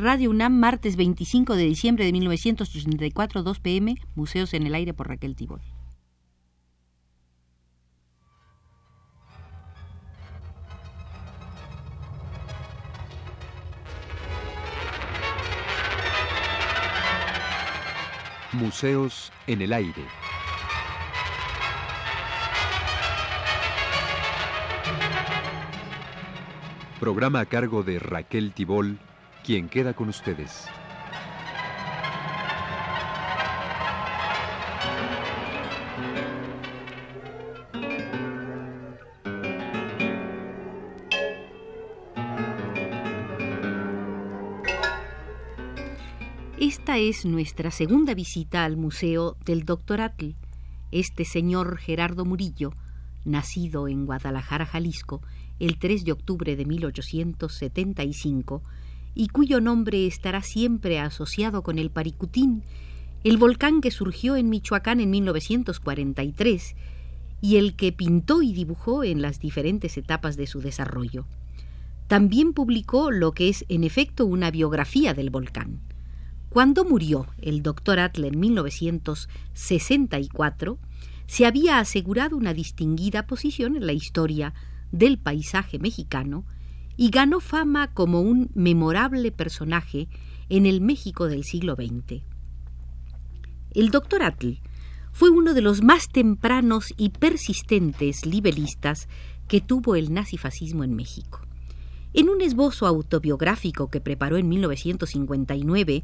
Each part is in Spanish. Radio UNAM, martes 25 de diciembre de 1984, 2 p.m., Museos en el Aire por Raquel Tibol. Museos en el Aire. Programa a cargo de Raquel Tibol, quien queda con ustedes. Esta es nuestra segunda visita al Museo del Dr. Atl. Este señor Gerardo Murillo, nacido en Guadalajara, Jalisco, el 3 de octubre de 1875, y cuyo nombre estará siempre asociado con el Paricutín, el volcán que surgió en Michoacán en 1943 y el que pintó y dibujó en las diferentes etapas de su desarrollo. También publicó lo que es, en efecto, una biografía del volcán. Cuando murió el Dr. Atl en 1964, se había asegurado una distinguida posición en la historia del paisaje mexicano y ganó fama como un memorable personaje en el México del siglo XX. El Dr. Atl fue uno de los más tempranos y persistentes libelistas que tuvo el nazifascismo en México. En un esbozo autobiográfico que preparó en 1959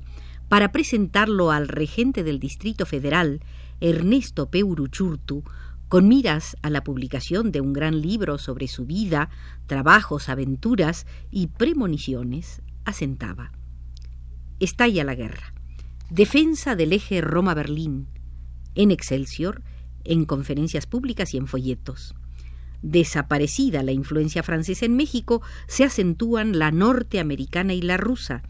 para presentarlo al regente del Distrito Federal, Ernesto Peuruchurtu, con miras a la publicación de un gran libro sobre su vida, trabajos, aventuras y premoniciones, asentaba: estalla la guerra. Defensa del eje Roma-Berlín. En Excelsior, en conferencias públicas y en folletos. Desaparecida la influencia francesa en México, se acentúan la norteamericana y la rusa.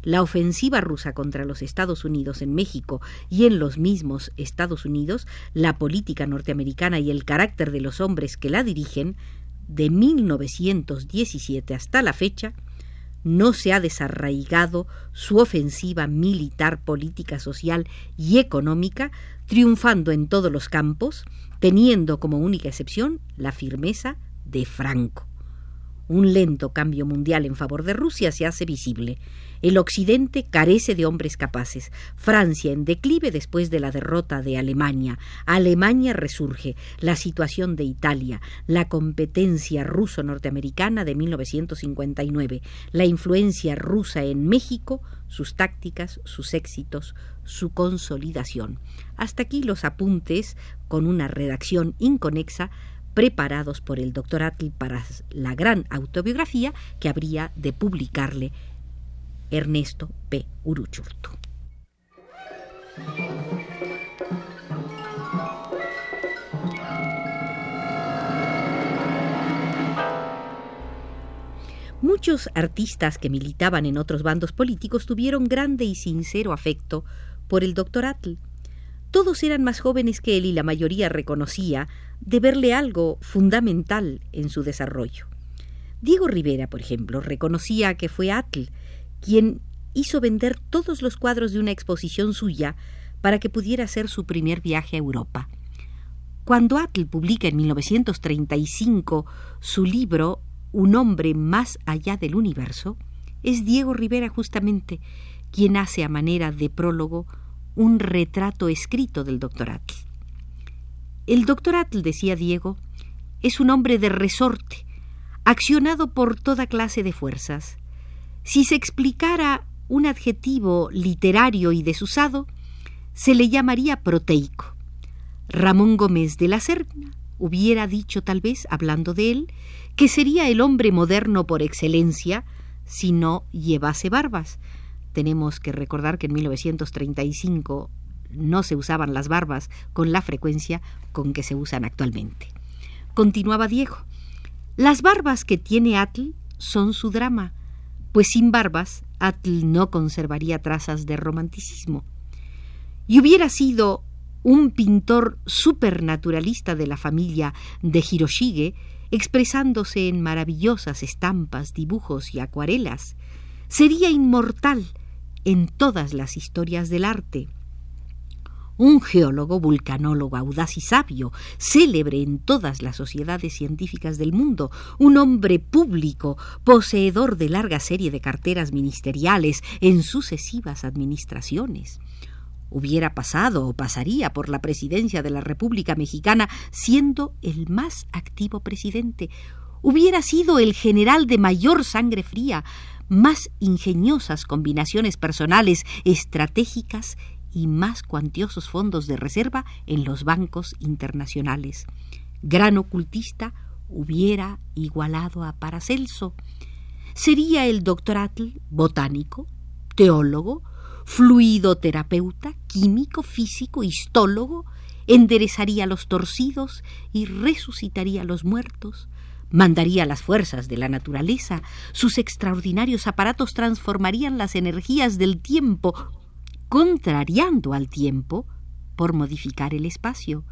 La ofensiva rusa contra los Estados Unidos en México y en los mismos Estados Unidos, la política norteamericana y el carácter de los hombres que la dirigen, de 1917 hasta la fecha, no se ha desarraigado su ofensiva militar, política, social y económica, triunfando en todos los campos, teniendo como única excepción la firmeza de Franco. Un lento cambio mundial en favor de Rusia se hace visible. El occidente carece de hombres capaces. Francia en declive después de la derrota de Alemania. Alemania resurge. La situación de Italia. La competencia ruso-norteamericana de 1959. La influencia rusa en México. Sus tácticas, sus éxitos, su consolidación. Hasta aquí los apuntes con una redacción inconexa preparados por el Dr. Atl para la gran autobiografía que habría de publicarle Ernesto P. Uruchurtu. Muchos artistas que militaban en otros bandos políticos tuvieron grande y sincero afecto por el Dr. Atl. Todos eran más jóvenes que él y la mayoría reconocía de verle algo fundamental en su desarrollo. Diego Rivera, por ejemplo, reconocía que fue Atl quien hizo vender todos los cuadros de una exposición suya para que pudiera hacer su primer viaje a Europa. Cuando Atl publica en 1935 su libro Un hombre más allá del universo, es Diego Rivera justamente quien hace a manera de prólogo un retrato escrito del Dr. Atl. El Dr. Atl, decía Diego, es un hombre de resorte, accionado por toda clase de fuerzas. Si se explicara un adjetivo literario y desusado, se le llamaría proteico. Ramón Gómez de la Serna hubiera dicho, tal vez, hablando de él, que sería el hombre moderno por excelencia si no llevase barbas. Tenemos que recordar que en 1935 no se usaban las barbas con la frecuencia con que se usan actualmente. Continuaba Diego: las barbas que tiene Atl son su drama, pues sin barbas Atl no conservaría trazas de romanticismo. Y hubiera sido un pintor supernaturalista de la familia de Hiroshige, expresándose en maravillosas estampas, dibujos y acuarelas, sería inmortal en todas las historias del arte. Un geólogo, vulcanólogo, audaz y sabio, célebre en todas las sociedades científicas del mundo, un hombre público, poseedor de larga serie de carteras ministeriales en sucesivas administraciones. Hubiera pasado o pasaría por la presidencia de la República Mexicana siendo el más activo presidente. Hubiera sido el general de mayor sangre fría, más ingeniosas combinaciones personales estratégicas y más cuantiosos fondos de reserva en los bancos internacionales. Gran ocultista, hubiera igualado a Paracelso. Sería el Dr. Atl botánico, teólogo, fluidoterapeuta, químico, físico, histólogo, enderezaría a los torcidos y resucitaría a los muertos, mandaría las fuerzas de la naturaleza, sus extraordinarios aparatos transformarían las energías del tiempo, contrariando al tiempo por modificar el espacio.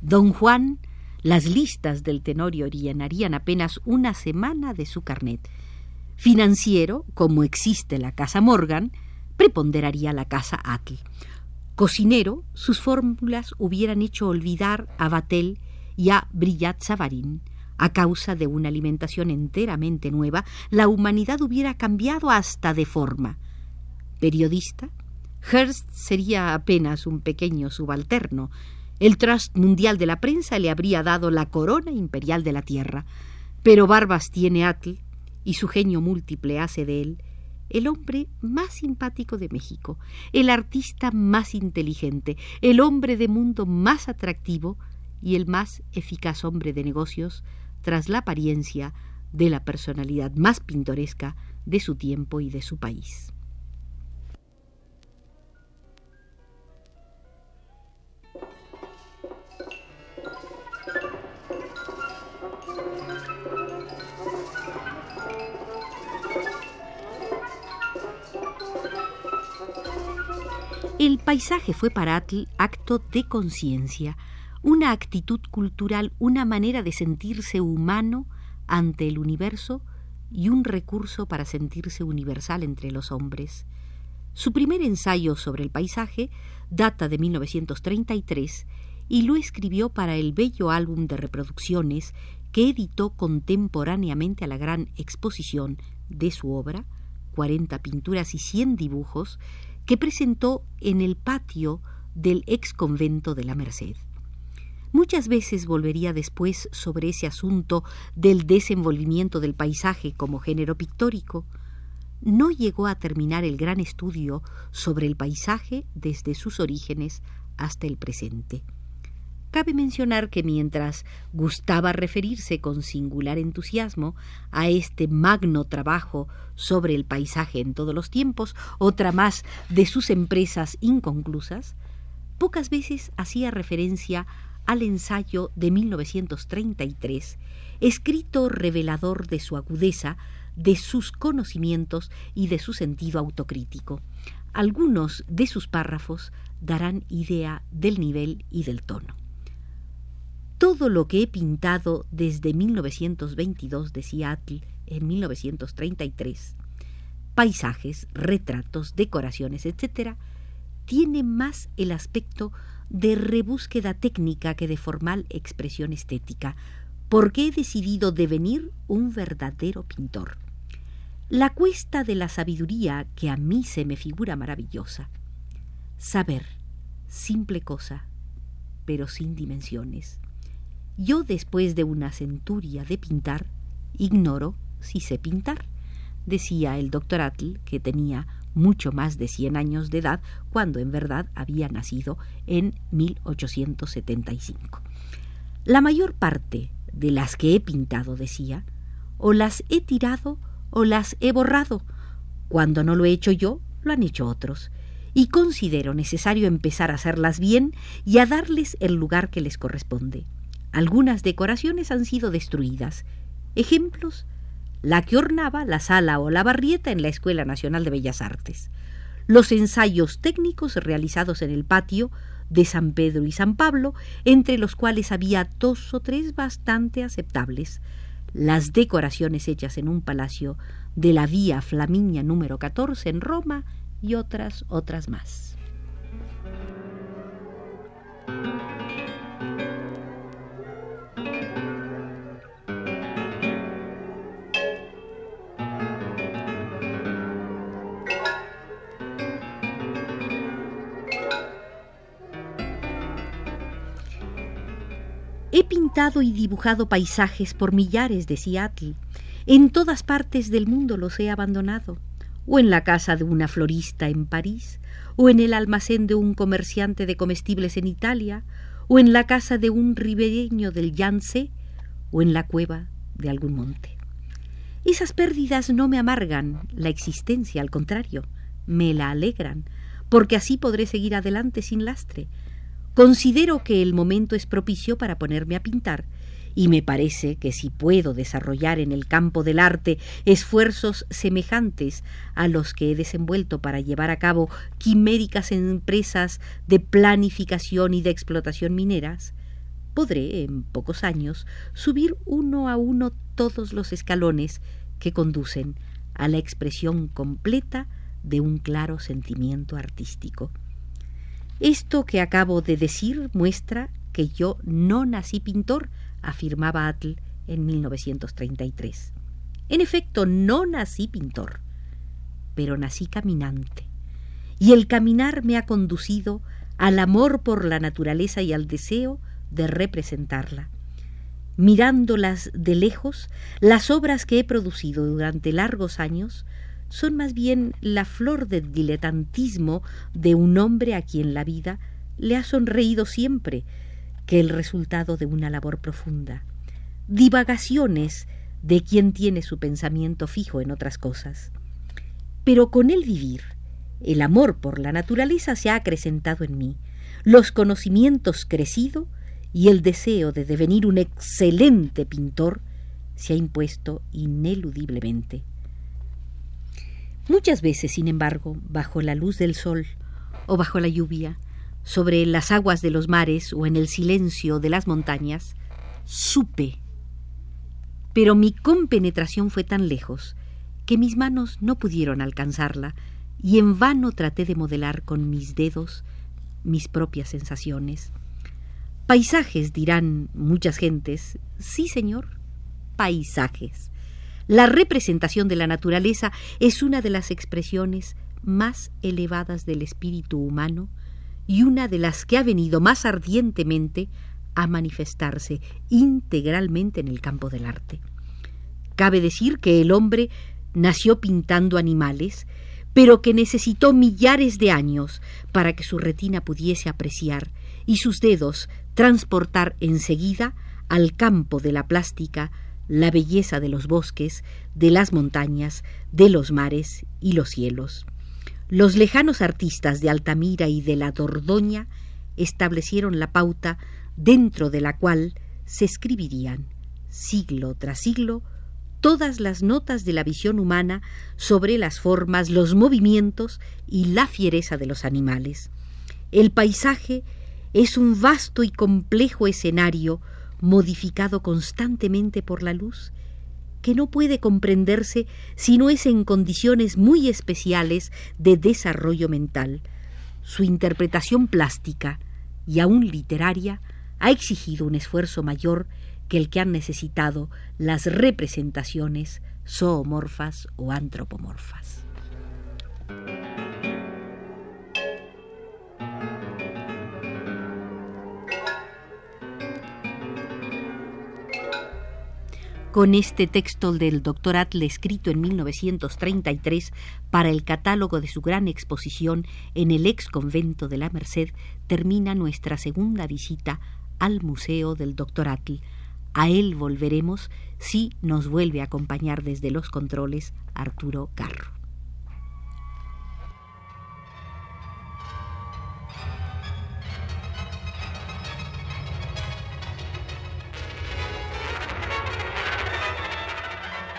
Don Juan, las listas del Tenorio llenarían apenas una semana de su carnet. Financiero, como existe la Casa Morgan, preponderaría la Casa Atl. Cocinero, sus fórmulas hubieran hecho olvidar a Vatel y a Brillat Savarin. A causa de una alimentación enteramente nueva, la humanidad hubiera cambiado hasta de forma. Periodista, Hearst sería apenas un pequeño subalterno. El Trust Mundial de la Prensa le habría dado la corona imperial de la tierra. Pero barbas tiene Atl y su genio múltiple hace de él el hombre más simpático de México, el artista más inteligente, el hombre de mundo más atractivo y el más eficaz hombre de negocios tras la apariencia de la personalidad más pintoresca de su tiempo y de su país. El paisaje fue para Atl acto de conciencia, una actitud cultural, una manera de sentirse humano ante el universo y un recurso para sentirse universal entre los hombres. Su primer ensayo sobre el paisaje data de 1933 y lo escribió para el bello álbum de reproducciones que editó contemporáneamente a la gran exposición de su obra, 40 pinturas y 100 dibujos, que presentó en el patio del ex convento de la Merced. Muchas veces volvería después sobre ese asunto del desenvolvimiento del paisaje como género pictórico. No llegó a terminar el gran estudio sobre el paisaje desde sus orígenes hasta el presente. Cabe mencionar que mientras gustaba referirse con singular entusiasmo a este magno trabajo sobre el paisaje en todos los tiempos, otra más de sus empresas inconclusas, pocas veces hacía referencia al ensayo de 1933, escrito revelador de su agudeza, de sus conocimientos y de su sentido autocrítico. Algunos de sus párrafos darán idea del nivel y del tono. Todo lo que he pintado desde 1922, decía Atl en 1933, paisajes, retratos, decoraciones, etc., tiene más el aspecto de rebúsqueda técnica que de formal expresión estética, porque he decidido devenir un verdadero pintor. La cuesta de la sabiduría que a mí se me figura maravillosa. Saber, simple cosa, pero sin dimensiones. Yo, después de una centuria de pintar, ignoro si sé pintar, decía el Dr. Atl, que tenía mucho más de 100 años de edad cuando en verdad había nacido en 1875. La mayor parte de las que he pintado, decía, o las he tirado o las he borrado. Cuando no lo he hecho yo, lo han hecho otros. Y considero necesario empezar a hacerlas bien y a darles el lugar que les corresponde. Algunas decoraciones han sido destruidas. Ejemplos: la que ornaba la sala o la barrieta en la Escuela Nacional de Bellas Artes, los ensayos técnicos realizados en el patio de San Pedro y San Pablo, entre los cuales había dos o tres bastante aceptables, Las decoraciones hechas en un palacio de la Vía Flaminia número 14 en Roma y otras más. He pintado y dibujado paisajes por millares, decía Atl. En todas partes del mundo los he abandonado, o en la casa de una florista en París, o en el almacén de un comerciante de comestibles en Italia, o en la casa de un ribereño del Yance, o en la cueva de algún monte. Esas pérdidas no me amargan la existencia, al contrario, me la alegran, porque así podré seguir adelante sin lastre. Considero que el momento es propicio para ponerme a pintar, y me parece que si puedo desarrollar en el campo del arte esfuerzos semejantes a los que he desenvuelto para llevar a cabo quiméricas empresas de planificación y de explotación mineras, podré en pocos años subir uno a uno todos los escalones que conducen a la expresión completa de un claro sentimiento artístico. Esto que acabo de decir muestra que yo no nací pintor, afirmaba Atl en 1933. En efecto, no nací pintor, pero nací caminante. Y el caminar me ha conducido al amor por la naturaleza y al deseo de representarla. Mirándolas de lejos, las obras que he producido durante largos años son más bien la flor del diletantismo de un hombre a quien la vida le ha sonreído siempre, que el resultado de una labor profunda. Divagaciones de quien tiene su pensamiento fijo en otras cosas. Pero con el vivir, el amor por la naturaleza se ha acrecentado en mí, los conocimientos crecido y el deseo de devenir un excelente pintor se ha impuesto ineludiblemente. Muchas veces, sin embargo, bajo la luz del sol o bajo la lluvia, sobre las aguas de los mares o en el silencio de las montañas, supe. Pero mi compenetración fue tan lejos que mis manos no pudieron alcanzarla y en vano traté de modelar con mis dedos mis propias sensaciones. Paisajes, dirán muchas gentes. Sí, señor, paisajes. La representación de la naturaleza es una de las expresiones más elevadas del espíritu humano y una de las que ha venido más ardientemente a manifestarse integralmente en el campo del arte. Cabe decir que el hombre nació pintando animales, pero que necesitó millares de años para que su retina pudiese apreciar y sus dedos transportar enseguida al campo de la plástica la belleza de los bosques, de las montañas, de los mares y los cielos. Los lejanos artistas de Altamira y de la Dordoña establecieron la pauta dentro de la cual se escribirían, siglo tras siglo, todas las notas de la visión humana sobre las formas, los movimientos y la fiereza de los animales. El paisaje es un vasto y complejo escenario modificado constantemente por la luz, que no puede comprenderse si no es en condiciones muy especiales de desarrollo mental. Su interpretación plástica y aún literaria ha exigido un esfuerzo mayor que el que han necesitado las representaciones zoomorfas o antropomorfas. Con este texto del Dr. Atl escrito en 1933 para el catálogo de su gran exposición en el ex convento de la Merced, termina nuestra segunda visita al Museo del Dr. Atl. A él volveremos si nos vuelve a acompañar desde los controles Arturo Garro.